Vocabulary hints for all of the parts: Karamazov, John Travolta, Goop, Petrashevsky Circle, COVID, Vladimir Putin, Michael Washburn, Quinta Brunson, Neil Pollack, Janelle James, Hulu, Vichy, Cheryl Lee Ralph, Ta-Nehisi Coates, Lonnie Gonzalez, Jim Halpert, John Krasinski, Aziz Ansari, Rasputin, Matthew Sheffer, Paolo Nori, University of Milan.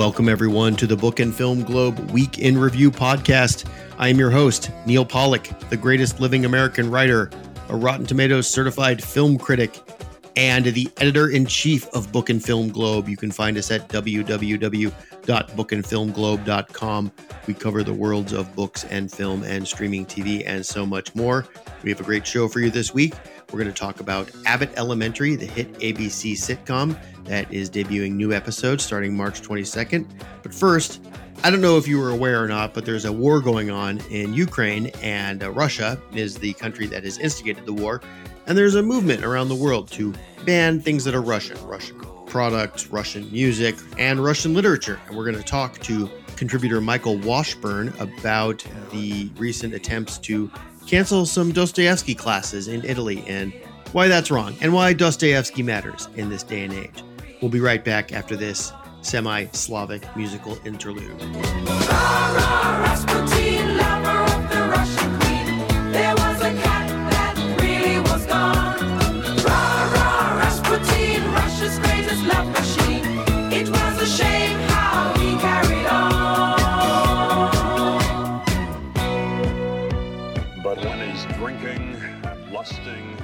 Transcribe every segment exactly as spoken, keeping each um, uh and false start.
Welcome, everyone, to the Book and Film Globe Week in Review podcast. I am your host, Neil Pollack, the greatest living American writer, a Rotten Tomatoes certified film critic, and the editor-in-chief of Book and Film Globe. You can find us at w w w dot book and film globe dot com. We cover the worlds of books and film and streaming T V and so much more. We have a great show for you this week. We're going to talk about Abbott Elementary, the hit A B C sitcom that is debuting new episodes starting March twenty-second. But first, I don't know if you were aware or not, but there's a war going on in Ukraine, and uh, Russia is the country that has instigated the war. And there's a movement around the world to ban things that are Russian, Russian products, Russian music, and Russian literature. And we're going to talk to contributor Michael Washburn about the recent attempts to cancel some Dostoevsky classes in Italy and why that's wrong and why Dostoevsky matters in this day and age. We'll be right back after this semi-Slavic musical interlude. Ra, ra, Rasputin, lover of the Russian queen. There was a cat that really was gone. Ra, ra, Rasputin, Russia's greatest love machine. It was a shame how he carried on. But one is drinking and lusting.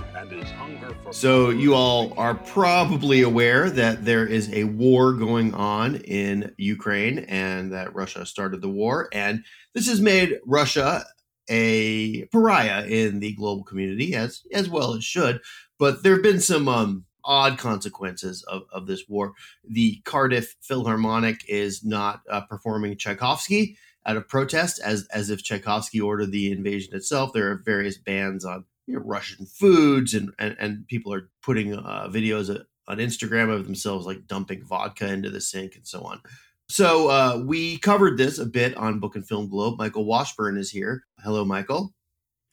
So you all are probably aware that there is a war going on in Ukraine and that Russia started the war. And this has made Russia a pariah in the global community, as as well it should. But there have been some um, odd consequences of, of this war. The Cardiff Philharmonic is not uh, performing Tchaikovsky out of protest, as, as if Tchaikovsky ordered the invasion itself. There are various bans on You know, Russian foods, and, and, and people are putting uh, videos on Instagram of themselves, like dumping vodka into the sink and so on. So uh, we covered this a bit on Book and Film Globe. Michael Washburn is here. Hello, Michael.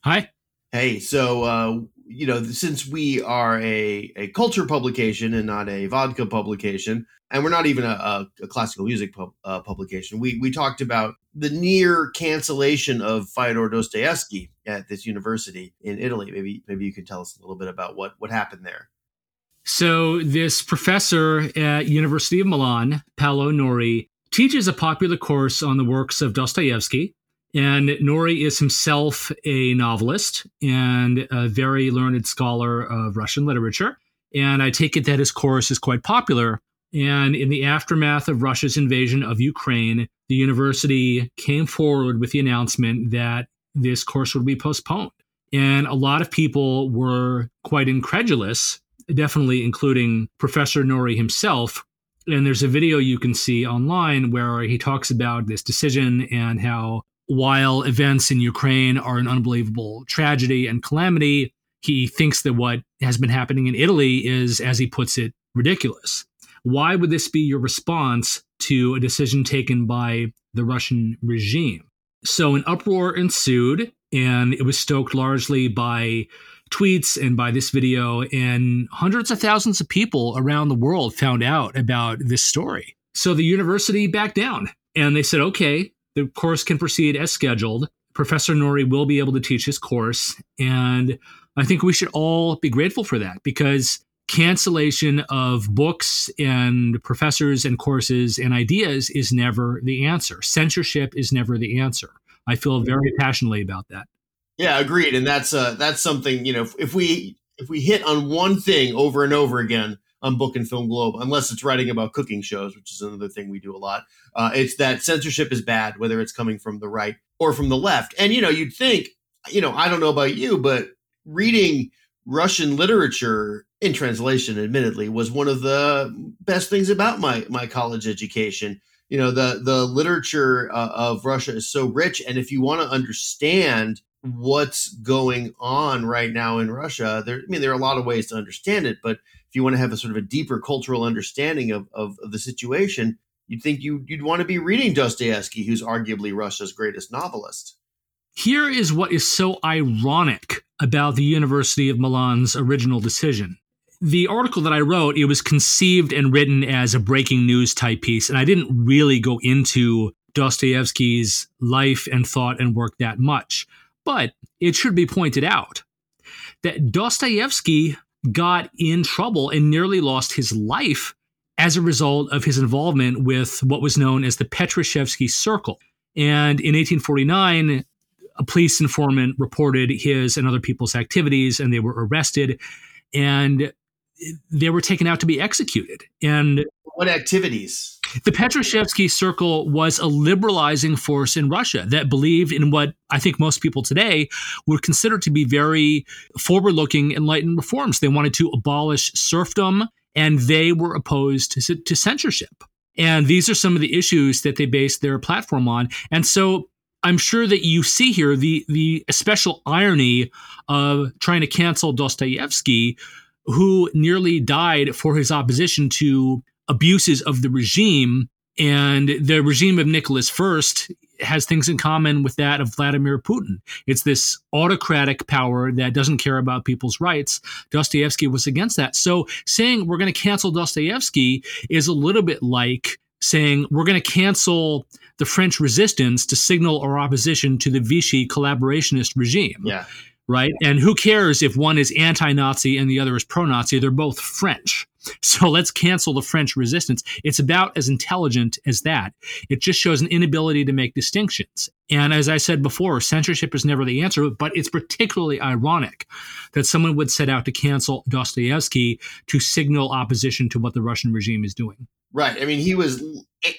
Hi. Hey. So, uh, you know, since we are a, a culture publication and not a vodka publication, and we're not even a, a classical music pub, uh, publication, we, we talked about the near cancellation of Fyodor Dostoevsky at this university in Italy. Maybe maybe you can tell us a little bit about what, what happened there. So this professor at University of Milan, Paolo Nori, teaches a popular course on the works of Dostoevsky. And Nori is himself a novelist and a very learned scholar of Russian literature. And I take it that his course is quite popular. And in the aftermath of Russia's invasion of Ukraine, the university came forward with the announcement that this course would be postponed. And a lot of people were quite incredulous, definitely including Professor Nori himself. And there's a video you can see online where he talks about this decision and how, while events in Ukraine are an unbelievable tragedy and calamity, he thinks that what has been happening in Italy is, as he puts it, ridiculous. Why would this be your response to a decision taken by the Russian regime? So an uproar ensued, and it was stoked largely by tweets and by this video, and hundreds of thousands of people around the world found out about this story. So the university backed down, and they said, okay, the course can proceed as scheduled. Professor Nori will be able to teach his course, and I think we should all be grateful for that, because cancellation of books and professors and courses and ideas is never the answer. Censorship is never the answer. I feel very passionately about that. Yeah, agreed. And that's uh, that's something, you know, if, if we if we hit on one thing over and over again on Book and Film Globe, unless it's writing about cooking shows, which is another thing we do a lot, uh, it's that censorship is bad, whether it's coming from the right or from the left. And, you know, you'd think, you know, I don't know about you, but reading Russian literature in translation, admittedly, was one of the best things about my my college education. You know, the the literature uh, of Russia is so rich, and if you want to understand what's going on right now in Russia, there, I mean, there are a lot of ways to understand it, but if you want to have a sort of a deeper cultural understanding of of, of the situation, you'd think you you'd want to be reading Dostoevsky, who's arguably Russia's greatest novelist. Here is what is so ironic about the University of Milan's original decision. The article that I wrote, it was conceived and written as a breaking news type piece, and I didn't really go into Dostoevsky's life and thought and work that much. But it should be pointed out that Dostoevsky got in trouble and nearly lost his life as a result of his involvement with what was known as the Petrashevsky Circle. And in eighteen forty-nine, a police informant reported his and other people's activities, and they were arrested, and they were taken out to be executed. And what activities? The Petrashevsky Circle was a liberalizing force in Russia that believed in what I think most people today would consider to be very forward-looking, enlightened reforms. They wanted to abolish serfdom, and they were opposed to, to censorship. And these are some of the issues that they based their platform on. And so I'm sure that you see here the the special irony of trying to cancel Dostoevsky, who nearly died for his opposition to abuses of the regime. And the regime of Nicholas the First has things in common with that of Vladimir Putin. It's this autocratic power that doesn't care about people's rights. Dostoevsky was against that. So saying we're going to cancel Dostoevsky is a little bit like saying we're going to cancel the French resistance to signal our opposition to the Vichy collaborationist regime. Yeah. Right? And who cares if one is anti-Nazi and the other is pro-Nazi? They're both French. So let's cancel the French resistance. It's about as intelligent as that. It just shows an inability to make distinctions. And as I said before, censorship is never the answer, but it's particularly ironic that someone would set out to cancel Dostoevsky to signal opposition to what the Russian regime is doing. Right. I mean, he was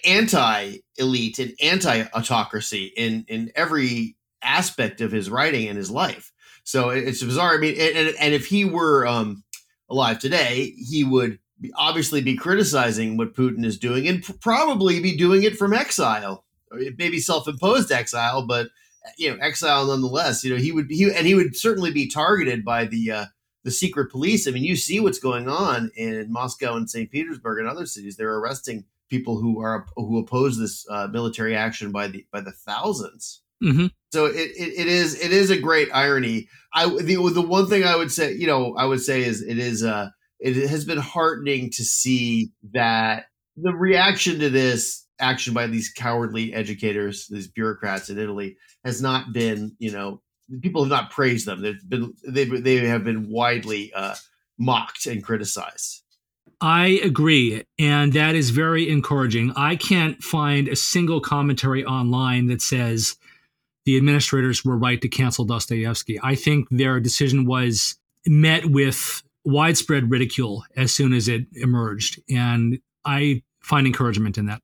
anti-elite and anti-autocracy in, in every aspect of his writing and his life. So it's bizarre. I mean, and, and if he were um, alive today, he would be, obviously be criticizing what Putin is doing and probably be doing it from exile, maybe self-imposed exile, but you know, exile nonetheless. You know, he would he and he would certainly be targeted by the uh, the secret police. I mean, you see what's going on in Moscow and Saint Petersburg and other cities. They're arresting people who are who oppose this uh, military action by the by the thousands. Mm-hmm. So it, it it is it is a great irony. I the the one thing I would say, you know, I would say is it is uh it has been heartening to see that the reaction to this action by these cowardly educators, these bureaucrats in Italy, has not been, you know, people have not praised them. They've been they they have been widely uh, mocked and criticized. I agree, and that is very encouraging. I can't find a single commentary online that says the administrators were right to cancel Dostoevsky. I think their decision was met with widespread ridicule as soon as it emerged, and I find encouragement in that.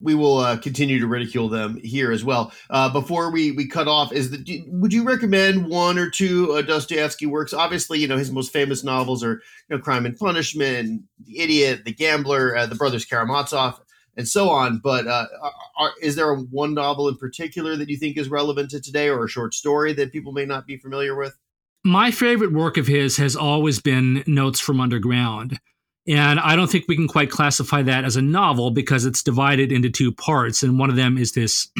We will uh, continue to ridicule them here as well. Uh, before we we cut off, is the, would you recommend one or two uh, Dostoevsky works? Obviously, you know, his most famous novels are, you know, Crime and Punishment, The Idiot, The Gambler, uh, The Brothers Karamazov, and so on. But uh, are, is there one novel in particular that you think is relevant to today, or a short story that people may not be familiar with? My favorite work of his has always been Notes from Underground. And I don't think we can quite classify that as a novel because it's divided into two parts. And one of them is this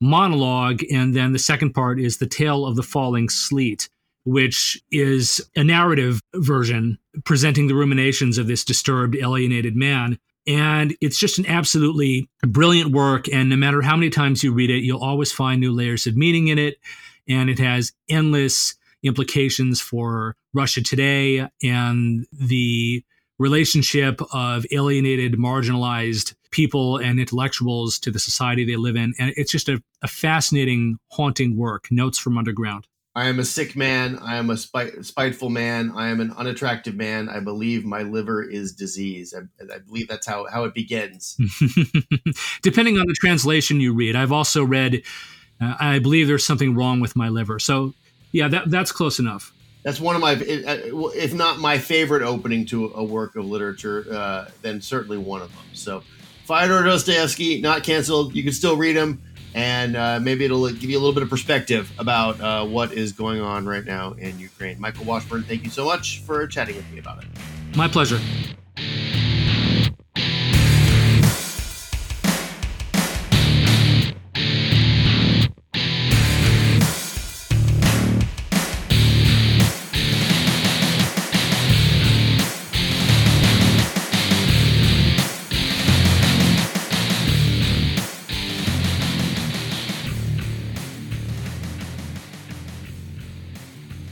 monologue. And then the second part is The Tale of the Falling Sleet, which is a narrative version presenting the ruminations of this disturbed, alienated man. And it's just an absolutely brilliant work. And no matter how many times you read it, you'll always find new layers of meaning in it. And it has endless implications for Russia today and the relationship of alienated, marginalized people and intellectuals to the society they live in. And it's just a, a fascinating, haunting work, Notes from Underground. I am a sick man. I am a spite, spiteful man. I am an unattractive man. I believe my liver is diseased. I, I believe that's how, how it begins. Depending on the translation you read. I've also read, uh, I believe there's something wrong with my liver. So yeah, that that's close enough. That's one of my, if not my favorite opening to a work of literature, uh, then certainly one of them. So Fyodor Dostoevsky, not canceled. You can still read him. And uh, maybe it'll give you a little bit of perspective about uh, what is going on right now in Ukraine. Michael Washburn, thank you so much for chatting with me about it. My pleasure.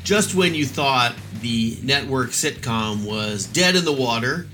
Just when you thought the network sitcom was dead in the water,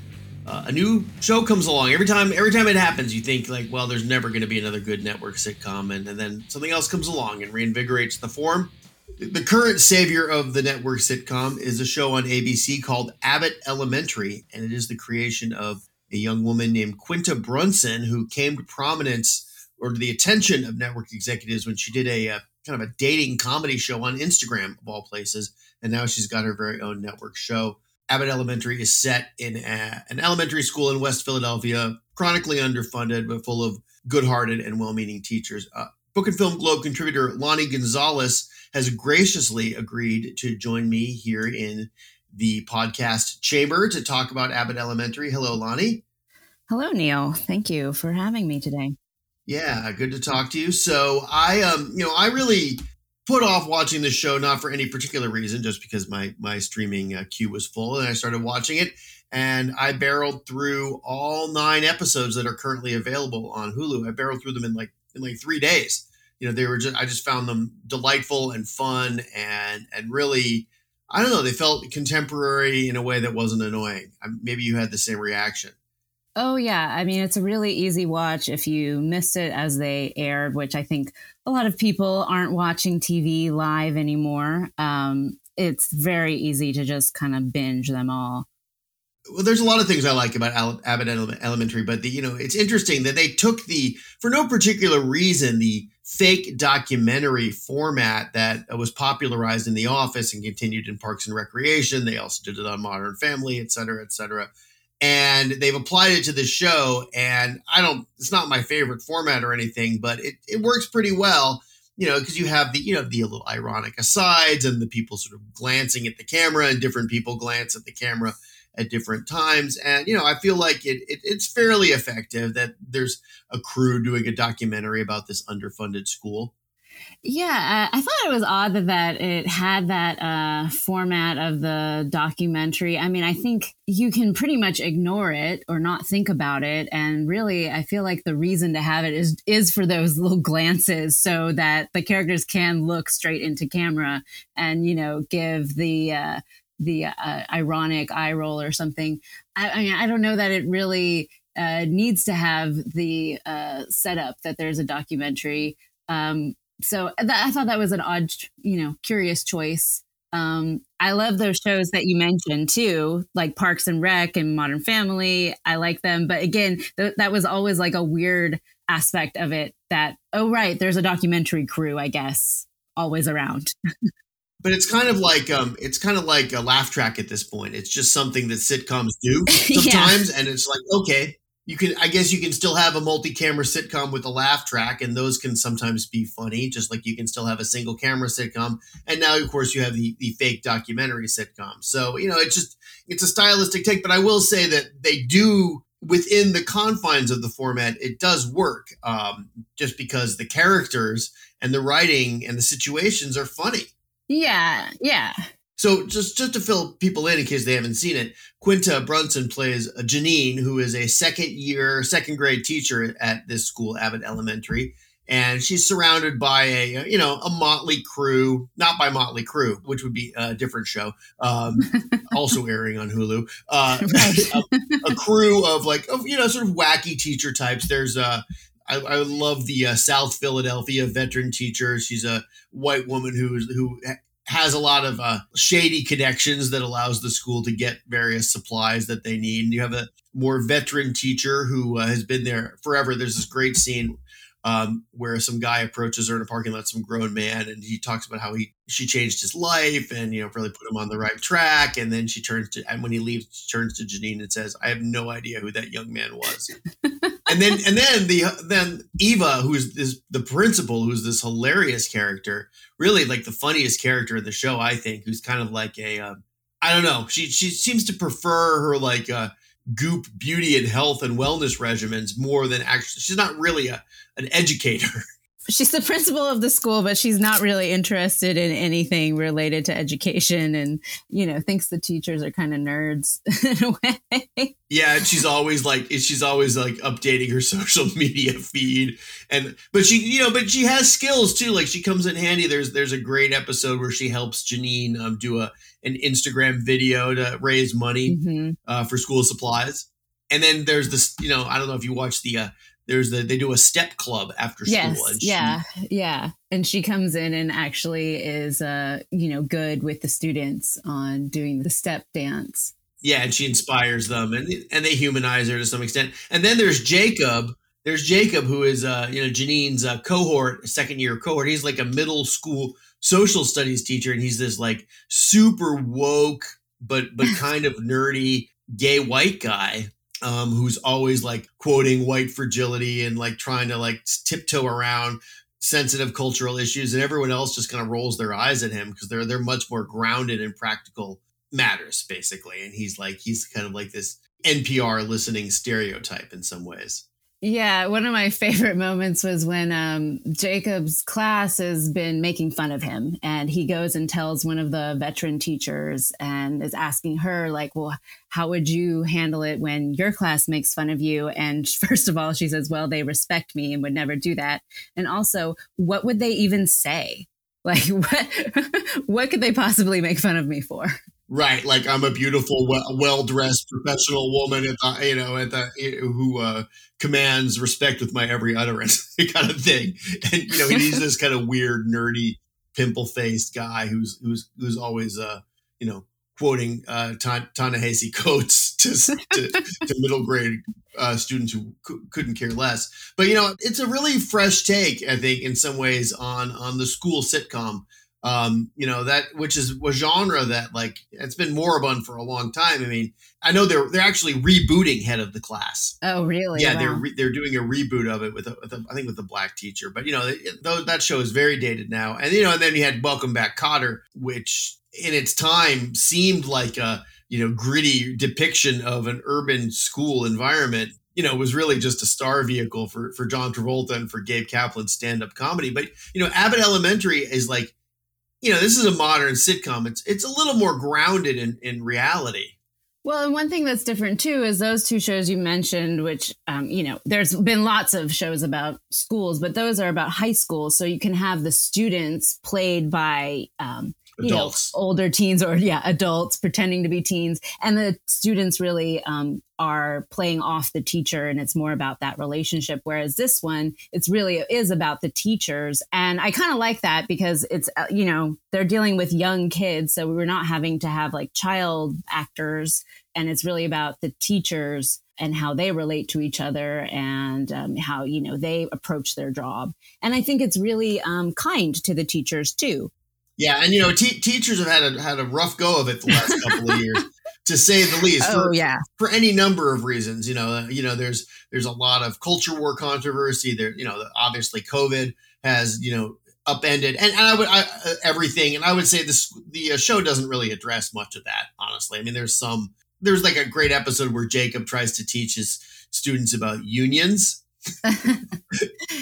uh, a new show comes along. Every time every time it happens, you think, like, well, there's never going to be another good network sitcom. And, and then something else comes along and reinvigorates the form. The current savior of the network sitcom is a show on A B C called Abbott Elementary, and it is the creation of a young woman named Quinta Brunson, who came to prominence or to the attention of network executives when she did a uh, kind of a dating comedy show on Instagram, of all places. And now she's got her very own network show. Abbott Elementary is set in a, an elementary school in West Philadelphia, chronically underfunded, but full of good-hearted and well-meaning teachers. Uh, Book and Film Globe contributor Lonnie Gonzalez has graciously agreed to join me here in the podcast chamber to talk about Abbott Elementary. Hello, Lonnie. Hello, Neil. Thank you for having me today. Yeah, good to talk to you. So I, um, you know, I really put off watching this show, not for any particular reason, just because my my streaming uh, queue was full, and I started watching it, and I barreled through all nine episodes that are currently available on Hulu. I barreled through them in like in like three days. You know, they were just, I just found them delightful and fun and, and really, I don't know, they felt contemporary in a way that wasn't annoying. I, maybe you had the same reaction. Oh, yeah. I mean, it's a really easy watch if you missed it as they aired, which I think a lot of people aren't watching T V live anymore. Um, it's very easy to just kind of binge them all. Well, there's a lot of things I like about Abbott Elementary, but the, you know, it's interesting that they took the, for no particular reason, the fake documentary format that was popularized in The Office and continued in Parks and Recreation. They also did it on Modern Family, et cetera, et cetera. And they've applied it to the show. And I don't, it's not my favorite format or anything, but it, it works pretty well, you know, because you have the, you know, the little ironic asides and the people sort of glancing at the camera, and different people glance at the camera at different times. And, you know, I feel like it, it it's fairly effective that there's a crew doing a documentary about this underfunded school. Yeah, uh, I thought it was odd that, that it had that uh, format of the documentary. I mean, I think you can pretty much ignore it or not think about it. And really, I feel like the reason to have it is is for those little glances so that the characters can look straight into camera and, you know, give the uh, the uh, ironic eye roll or something. I, I mean, I don't know that it really uh, needs to have the uh, setup that there's a documentary. Um, so th- I thought that was an odd, you know, curious choice. Um, I love those shows that you mentioned too, like Parks and Rec and Modern Family. I like them. But again, th- that was always like a weird aspect of it that, oh, right, there's a documentary crew, I guess, always around. But it's kind of like um, it's kind of like a laugh track at this point. It's just something that sitcoms do sometimes, yeah. And it's like, okay, you can. I guess you can still have a multi-camera sitcom with a laugh track, and those can sometimes be funny, just like you can still have a single-camera sitcom. And now, of course, you have the the fake documentary sitcom. So you know, it's just it's a stylistic take. But I will say that they do, within the confines of the format, it does work, um, just because the characters and the writing and the situations are funny. Yeah, yeah. So just, just to fill people in in case they haven't seen it, Quinta Brunson plays Janine, who is a second year, second grade teacher at this school, Abbott Elementary. And she's surrounded by a, you know, a motley crew, not by Motley Crue, which would be a different show, um, also airing on Hulu, uh, a, a crew of like, of, you know, sort of wacky teacher types. There's a, I, I love the uh, South Philadelphia veteran teacher. She's a white woman who is, who has a lot of uh, shady connections that allows the school to get various supplies that they need. And you have a more veteran teacher who uh, has been there forever. There's this great scene um, where some guy approaches her in a parking lot, some grown man, and he talks about how he she changed his life and, you know, really put him on the right track. And then she turns to, and when he leaves, she turns to Janine and says, "I have no idea who that young man was." And then, and then the then Eva, who's this, the principal, who's this hilarious character, really like the funniest character in the show, I think, who's kind of like a, um, I don't know, she she seems to prefer her like uh, goop beauty and health and wellness regimens more than actually, she's not really a an educator. She's the principal of the school, but she's not really interested in anything related to education and, you know, thinks the teachers are kind of nerds in a way. Yeah. And she's always like, she's always like updating her social media feed. And, but she, you know, but she has skills too. Like she comes in handy. There's, there's a great episode where she helps Janine um, do a, an Instagram video to raise money mm-hmm. uh, for school supplies. And then there's this, you know, I don't know if you watch the, uh, there's the, they do a step club after school. Yes, and she, yeah, yeah. And she comes in and actually is, uh, you know, good with the students on doing the step dance. Yeah, and she inspires them, and and they humanize her to some extent. And then there's Jacob. There's Jacob, who is, uh, you know, Janine's uh, cohort, second year cohort. He's like a middle school social studies teacher, and he's this like super woke, but but kind of nerdy gay white guy um, who's always like quoting white fragility and like trying to like tiptoe around sensitive cultural issues, and everyone else just kind of rolls their eyes at him because they're they're much more grounded in practical matters, basically. And he's like he's kind of like this N P R listening stereotype in some ways. Yeah, one of my favorite moments was when um, Jacob's class has been making fun of him, and he goes and tells one of the veteran teachers and is asking her, like, well, how would you handle it when your class makes fun of you? And first of all, she says, well, they respect me and would never do that. And also, what would they even say? Like, what, what could they possibly make fun of me for? Right. Like, I'm a beautiful, well-dressed professional woman at the, you know, at the, who uh, commands respect with my every utterance kind of thing. And, you know, he's this kind of weird, nerdy, pimple-faced guy who's, who's, who's always, uh, you know, quoting uh, Ta- Ta-Nehisi Coates to, to, to middle grade uh, students who c- couldn't care less. But, you know, it's a really fresh take, I think, in some ways on, on the school sitcom. Um, you know, that, which is a genre that like, it's been moribund for a long time. I mean, I know they're, they're actually rebooting Head of the Class. Oh, really? Yeah. Wow. They're, re- they're doing a reboot of it with, a, with a, I think with the black teacher, but you know, it, though that show is very dated now. And, you know, and then you had Welcome Back, Kotter, which in its time seemed like a, you know, gritty depiction of an urban school environment. You know, was really just a star vehicle for, for John Travolta and for Gabe Kaplan's stand-up comedy. But, you know, Abbott Elementary is like, you know, this is a modern sitcom. It's it's a little more grounded in, in reality. Well, and one thing that's different, too, is those two shows you mentioned, which, um, you know, there's been lots of shows about schools, but those are about high school. So you can have the students played by um, adults, you know, older teens or, yeah, adults pretending to be teens. And the students really um, are playing off the teacher. And it's more about that relationship. Whereas this one, it's really it is about the teachers. And I kind of like that because it's, you know, they're dealing with young kids. So we're not having to have like child actors. And it's really about the teachers and how they relate to each other and um, how, you know, they approach their job. And I think it's really um, kind to the teachers, too. Yeah. And, you know, te- teachers have had a, had a rough go of it the last couple of years, to say the least. Oh, for, yeah. For any number of reasons. You know, you know, there's there's a lot of culture war controversy there. You know, obviously COVID has, you know, upended and, and I would I, uh, everything. And I would say this, the show doesn't really address much of that, honestly. I mean, there's some there's like a great episode where Jacob tries to teach his students about unions.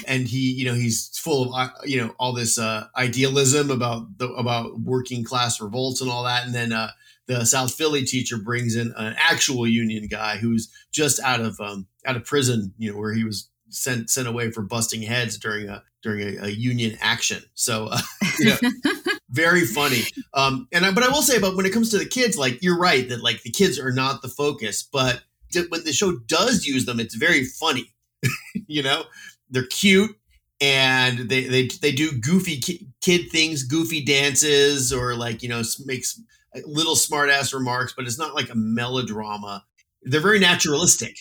And he, you know, he's full of, you know, all this uh, idealism about the, about working class revolts and all that. And then uh, the South Philly teacher brings in an actual union guy who's just out of um, out of prison, you know, where he was sent sent away for busting heads during a during a, a union action. So, uh, you know, very funny. Um, and I, but I will say about when it comes to the kids, like you're right that like the kids are not the focus, but when the show does use them, it's very funny. You know, they're cute and they, they, they do goofy ki- kid things, goofy dances, or like, you know, makes little smart ass remarks, but it's not like a melodrama. They're very naturalistic.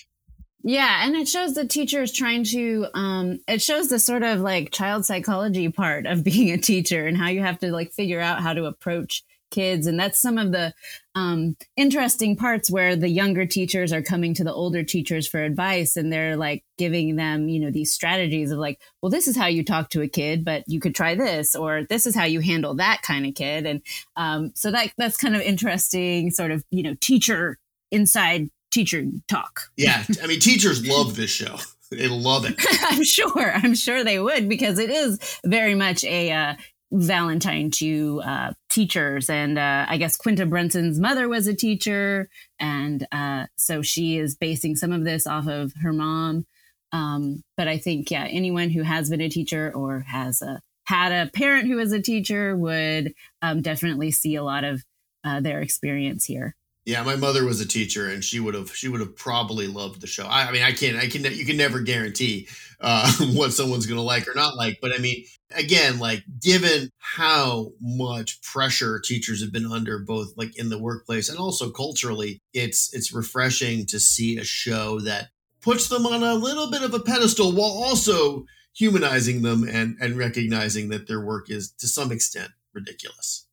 Yeah. And it shows the teachers trying to, um, it shows the sort of like child psychology part of being a teacher and how you have to like figure out how to approach kids. And that's some of the um, interesting parts where the younger teachers are coming to the older teachers for advice. And they're like giving them, you know, these strategies of like, well, this is how you talk to a kid, but you could try this, or this is how you handle that kind of kid. And um, so that that's kind of interesting sort of, you know, teacher inside teacher talk. Yeah. I mean, teachers love this show. They love it. I'm sure. I'm sure they would, because it is very much a uh, Valentine to uh, teachers. And uh, I guess Quinta Brunson's mother was a teacher. And uh, so she is basing some of this off of her mom. Um, but I think, yeah, anyone who has been a teacher or has a, had a parent who is a teacher would um, definitely see a lot of uh, their experience here. Yeah, my mother was a teacher, and she would have she would have probably loved the show. I, I mean, I can't, I can, you can never guarantee uh, what someone's going to like or not like. But I mean, again, like given how much pressure teachers have been under, both like in the workplace and also culturally, it's it's refreshing to see a show that puts them on a little bit of a pedestal while also humanizing them and and recognizing that their work is to some extent ridiculous.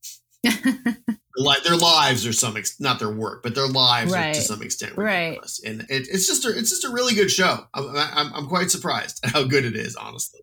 Their lives are some ex- not their work, but their lives right. are to some extent ridiculous. Right. And it, it's just a, it's just a really good show. I'm, I'm I'm quite surprised at how good it is, honestly.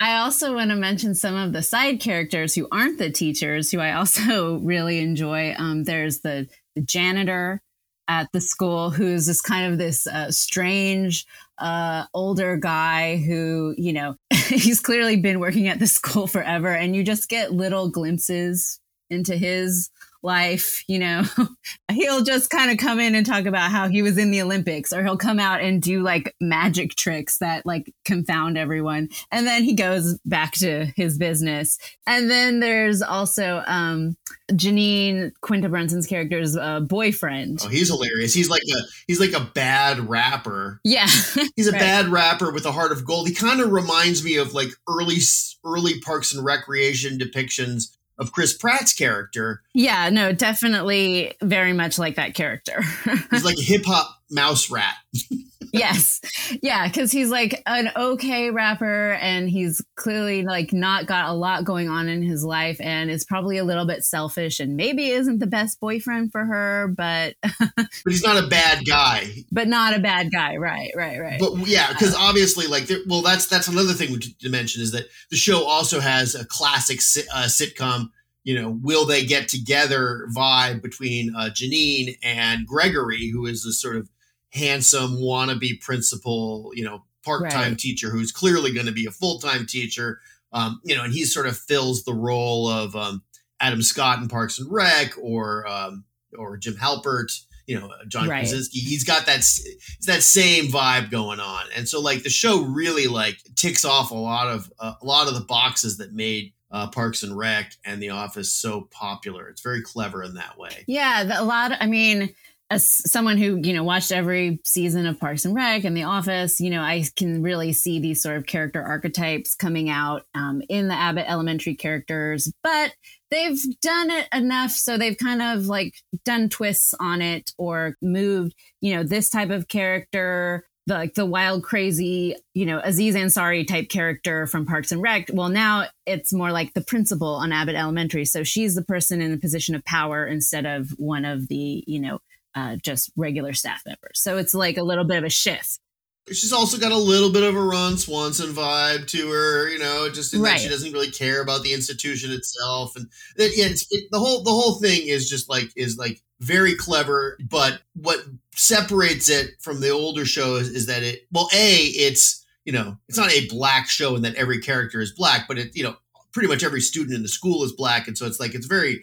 I also want to mention some of the side characters who aren't the teachers, who I also really enjoy. Um, there's the, the janitor at the school, who's this kind of this uh, strange uh, older guy who, you know, he's clearly been working at the school forever, and you just get little glimpses into his life. You know, he'll just kind of come in and talk about how he was in the Olympics, or he'll come out and do like magic tricks that like confound everyone. And then he goes back to his business. And then there's also um, Janine, Quinta Brunson's character's uh, boyfriend. Oh, he's hilarious. He's like a, he's like a bad rapper. Yeah. He's a right. bad rapper with a heart of gold. He kind of reminds me of like early, early Parks and Recreation depictions of Chris Pratt's character. Yeah, no, definitely very much like that character. He's like a hip hop mouse rat. Yes. Yeah, because he's like an okay rapper, and he's clearly like not got a lot going on in his life, and is probably a little bit selfish, and maybe isn't the best boyfriend for her, but... but he's not a bad guy. But not a bad guy, right, right, right. But yeah, because yeah. obviously, like, there, well, that's that's another thing to mention, is that the show also has a classic uh, sitcom, you know, will they get together vibe between uh, Janine and Gregory, who is this sort of handsome wannabe principal, you know, part-time right. teacher who's clearly going to be a full-time teacher, um, you know, and he sort of fills the role of um, Adam Scott in Parks and Rec, or um, or Jim Halpert, you know, John right. Krasinski. He's got that it's that same vibe going on, and so like the show really like ticks off a lot of uh, a lot of the boxes that made Uh, Parks and Rec and The Office so popular. It's very clever in that way. Yeah, the, a lot. Of, I mean, as someone who, you know, watched every season of Parks and Rec and The Office, you know, I can really see these sort of character archetypes coming out um, in the Abbott Elementary characters, but they've done it enough. So they've kind of like done twists on it, or moved, you know, this type of character, the, like the wild, crazy, you know, Aziz Ansari type character from Parks and Rec. Well, now it's more like the principal on Abbott Elementary. So she's the person in the position of power instead of one of the, you know, uh, just regular staff members. So it's like a little bit of a shift. She's also got a little bit of a Ron Swanson vibe to her, you know, just in right. that she doesn't really care about the institution itself. And it, it's, it, the whole the whole thing is just like is like. Very clever, but what separates it from the older shows is that it, well, A, it's, you know, it's not a black show in that every character is black, but it, you know, pretty much every student in the school is black. And so it's like, it's very,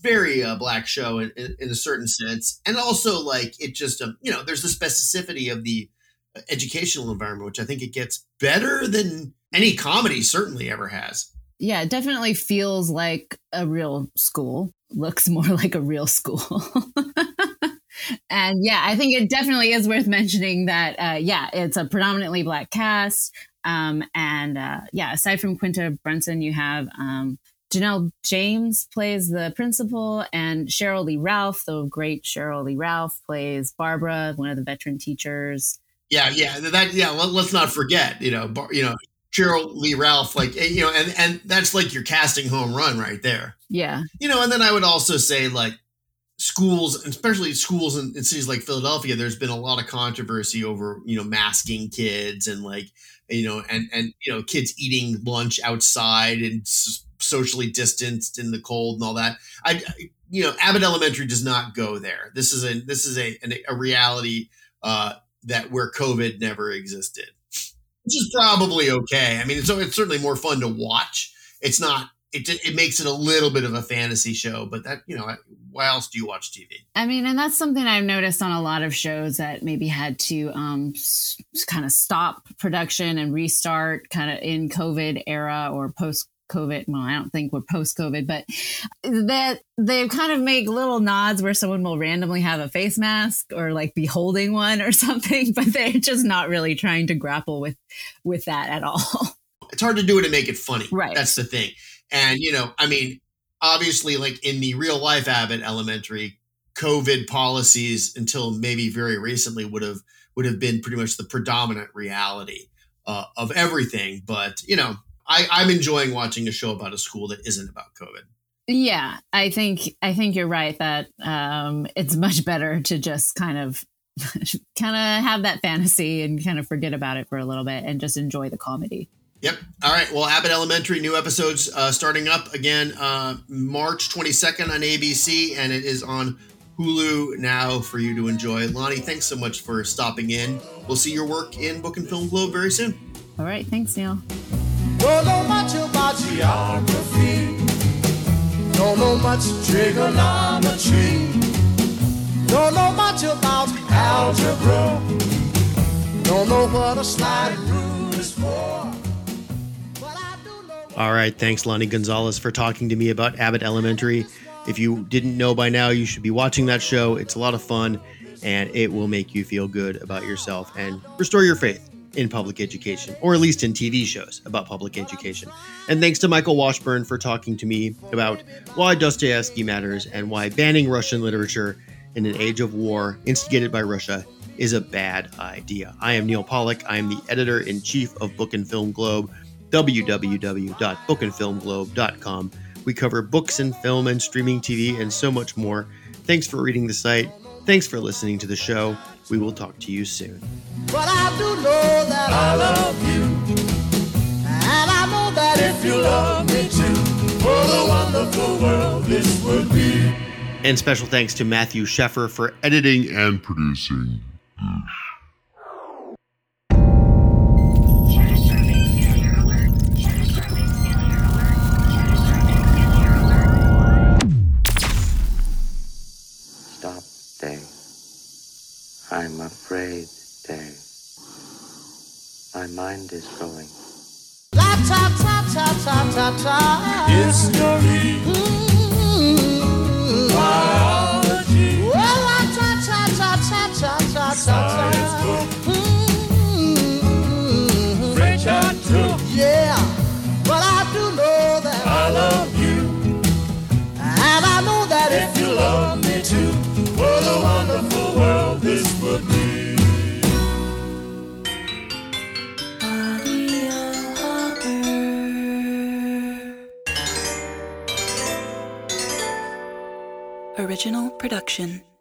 very uh, black show in, in, in a certain sense. And also like, it just, um, you know, there's the specificity of the educational environment, which I think it gets better than any comedy certainly ever has. Yeah, it definitely feels like a real school. Looks more like a real school. And yeah, I think it definitely is worth mentioning that, uh, yeah, it's a predominantly black cast. Um, and uh, yeah, aside from Quinta Brunson, you have um, Janelle James plays the principal, and Cheryl Lee Ralph, the great Cheryl Lee Ralph, plays Barbara, one of the veteran teachers. Yeah, yeah, that yeah. Let, let's not forget, you know, bar, you know, Cheryl Lee Ralph, like, you know, and, and that's like your casting home run right there. Yeah. You know, and then I would also say like schools, especially schools in, in cities like Philadelphia, there's been a lot of controversy over, you know, masking kids and like, you know, and, and, you know, kids eating lunch outside and s- socially distanced in the cold and all that. I, you know, Abbott Elementary does not go there. This is a, this is a, a reality uh, that where COVID never existed. Which is probably okay. I mean, it's it's certainly more fun to watch. It's not. It it makes it a little bit of a fantasy show, but that, you know, why else do you watch T V? I mean, and that's something I've noticed on a lot of shows that maybe had to um kind of stop production and restart kind of in COVID era or post COVID. Well, I don't think we're post-COVID, but that they kind of make little nods where someone will randomly have a face mask or like be holding one or something, but they're just not really trying to grapple with with that at all. It's hard to do it and make it funny. Right. That's the thing. And, you know, I mean, obviously, like in the real life Abbott Elementary, COVID policies until maybe very recently would have would have been pretty much the predominant reality uh, of everything. But, you know, I, I'm enjoying watching a show about a school that isn't about COVID. Yeah, I think I think you're right that um, it's much better to just kind of kind of have that fantasy and kind of forget about it for a little bit and just enjoy the comedy. Yep. All right. Well, Abbott Elementary, new episodes uh, starting up again uh, March twenty-second on A B C, and it is on Hulu now for you to enjoy. Lonnie, thanks so much for stopping in. We'll see your work in Book and Film Globe very soon. All right. Thanks, Neil. Don't know much about geography. Don't know much trigonometry. Don't know much about algebra. Don't know what a sliding rule is for. All right, thanks, Lonnie Gonzalez, for talking to me about Abbott Elementary. If you didn't know by now, you should be watching that show. It's a lot of fun, and it will make you feel good about yourself and restore your faith in public education, or at least in T V shows about public education. And thanks to Michael Washburn for talking to me about why Dostoevsky matters and why banning Russian literature in an age of war instigated by Russia is a bad idea. I am Neil Pollack. I am the editor-in-chief of Book and Film Globe. w w w dot book and film globe dot com. We cover books and film and streaming T V and so much more. Thanks for reading the site. Thanks for listening to the show. We will talk to you soon. But I do know that I love you. And I know that if you love me too, what a wonderful world this would be. And special thanks to Matthew Sheffer for editing and producing. I'm afraid, Dave. My mind is going. La ta ta ta ta ta ta. History. Mm-hmm. Biology. Well, la ta ta ta ta ta ta ta. Science book. Mm-hmm. French I took. Yeah. Well, I do know that I love you, and I know that if you love me too, what a wonderful world this would be. Original production.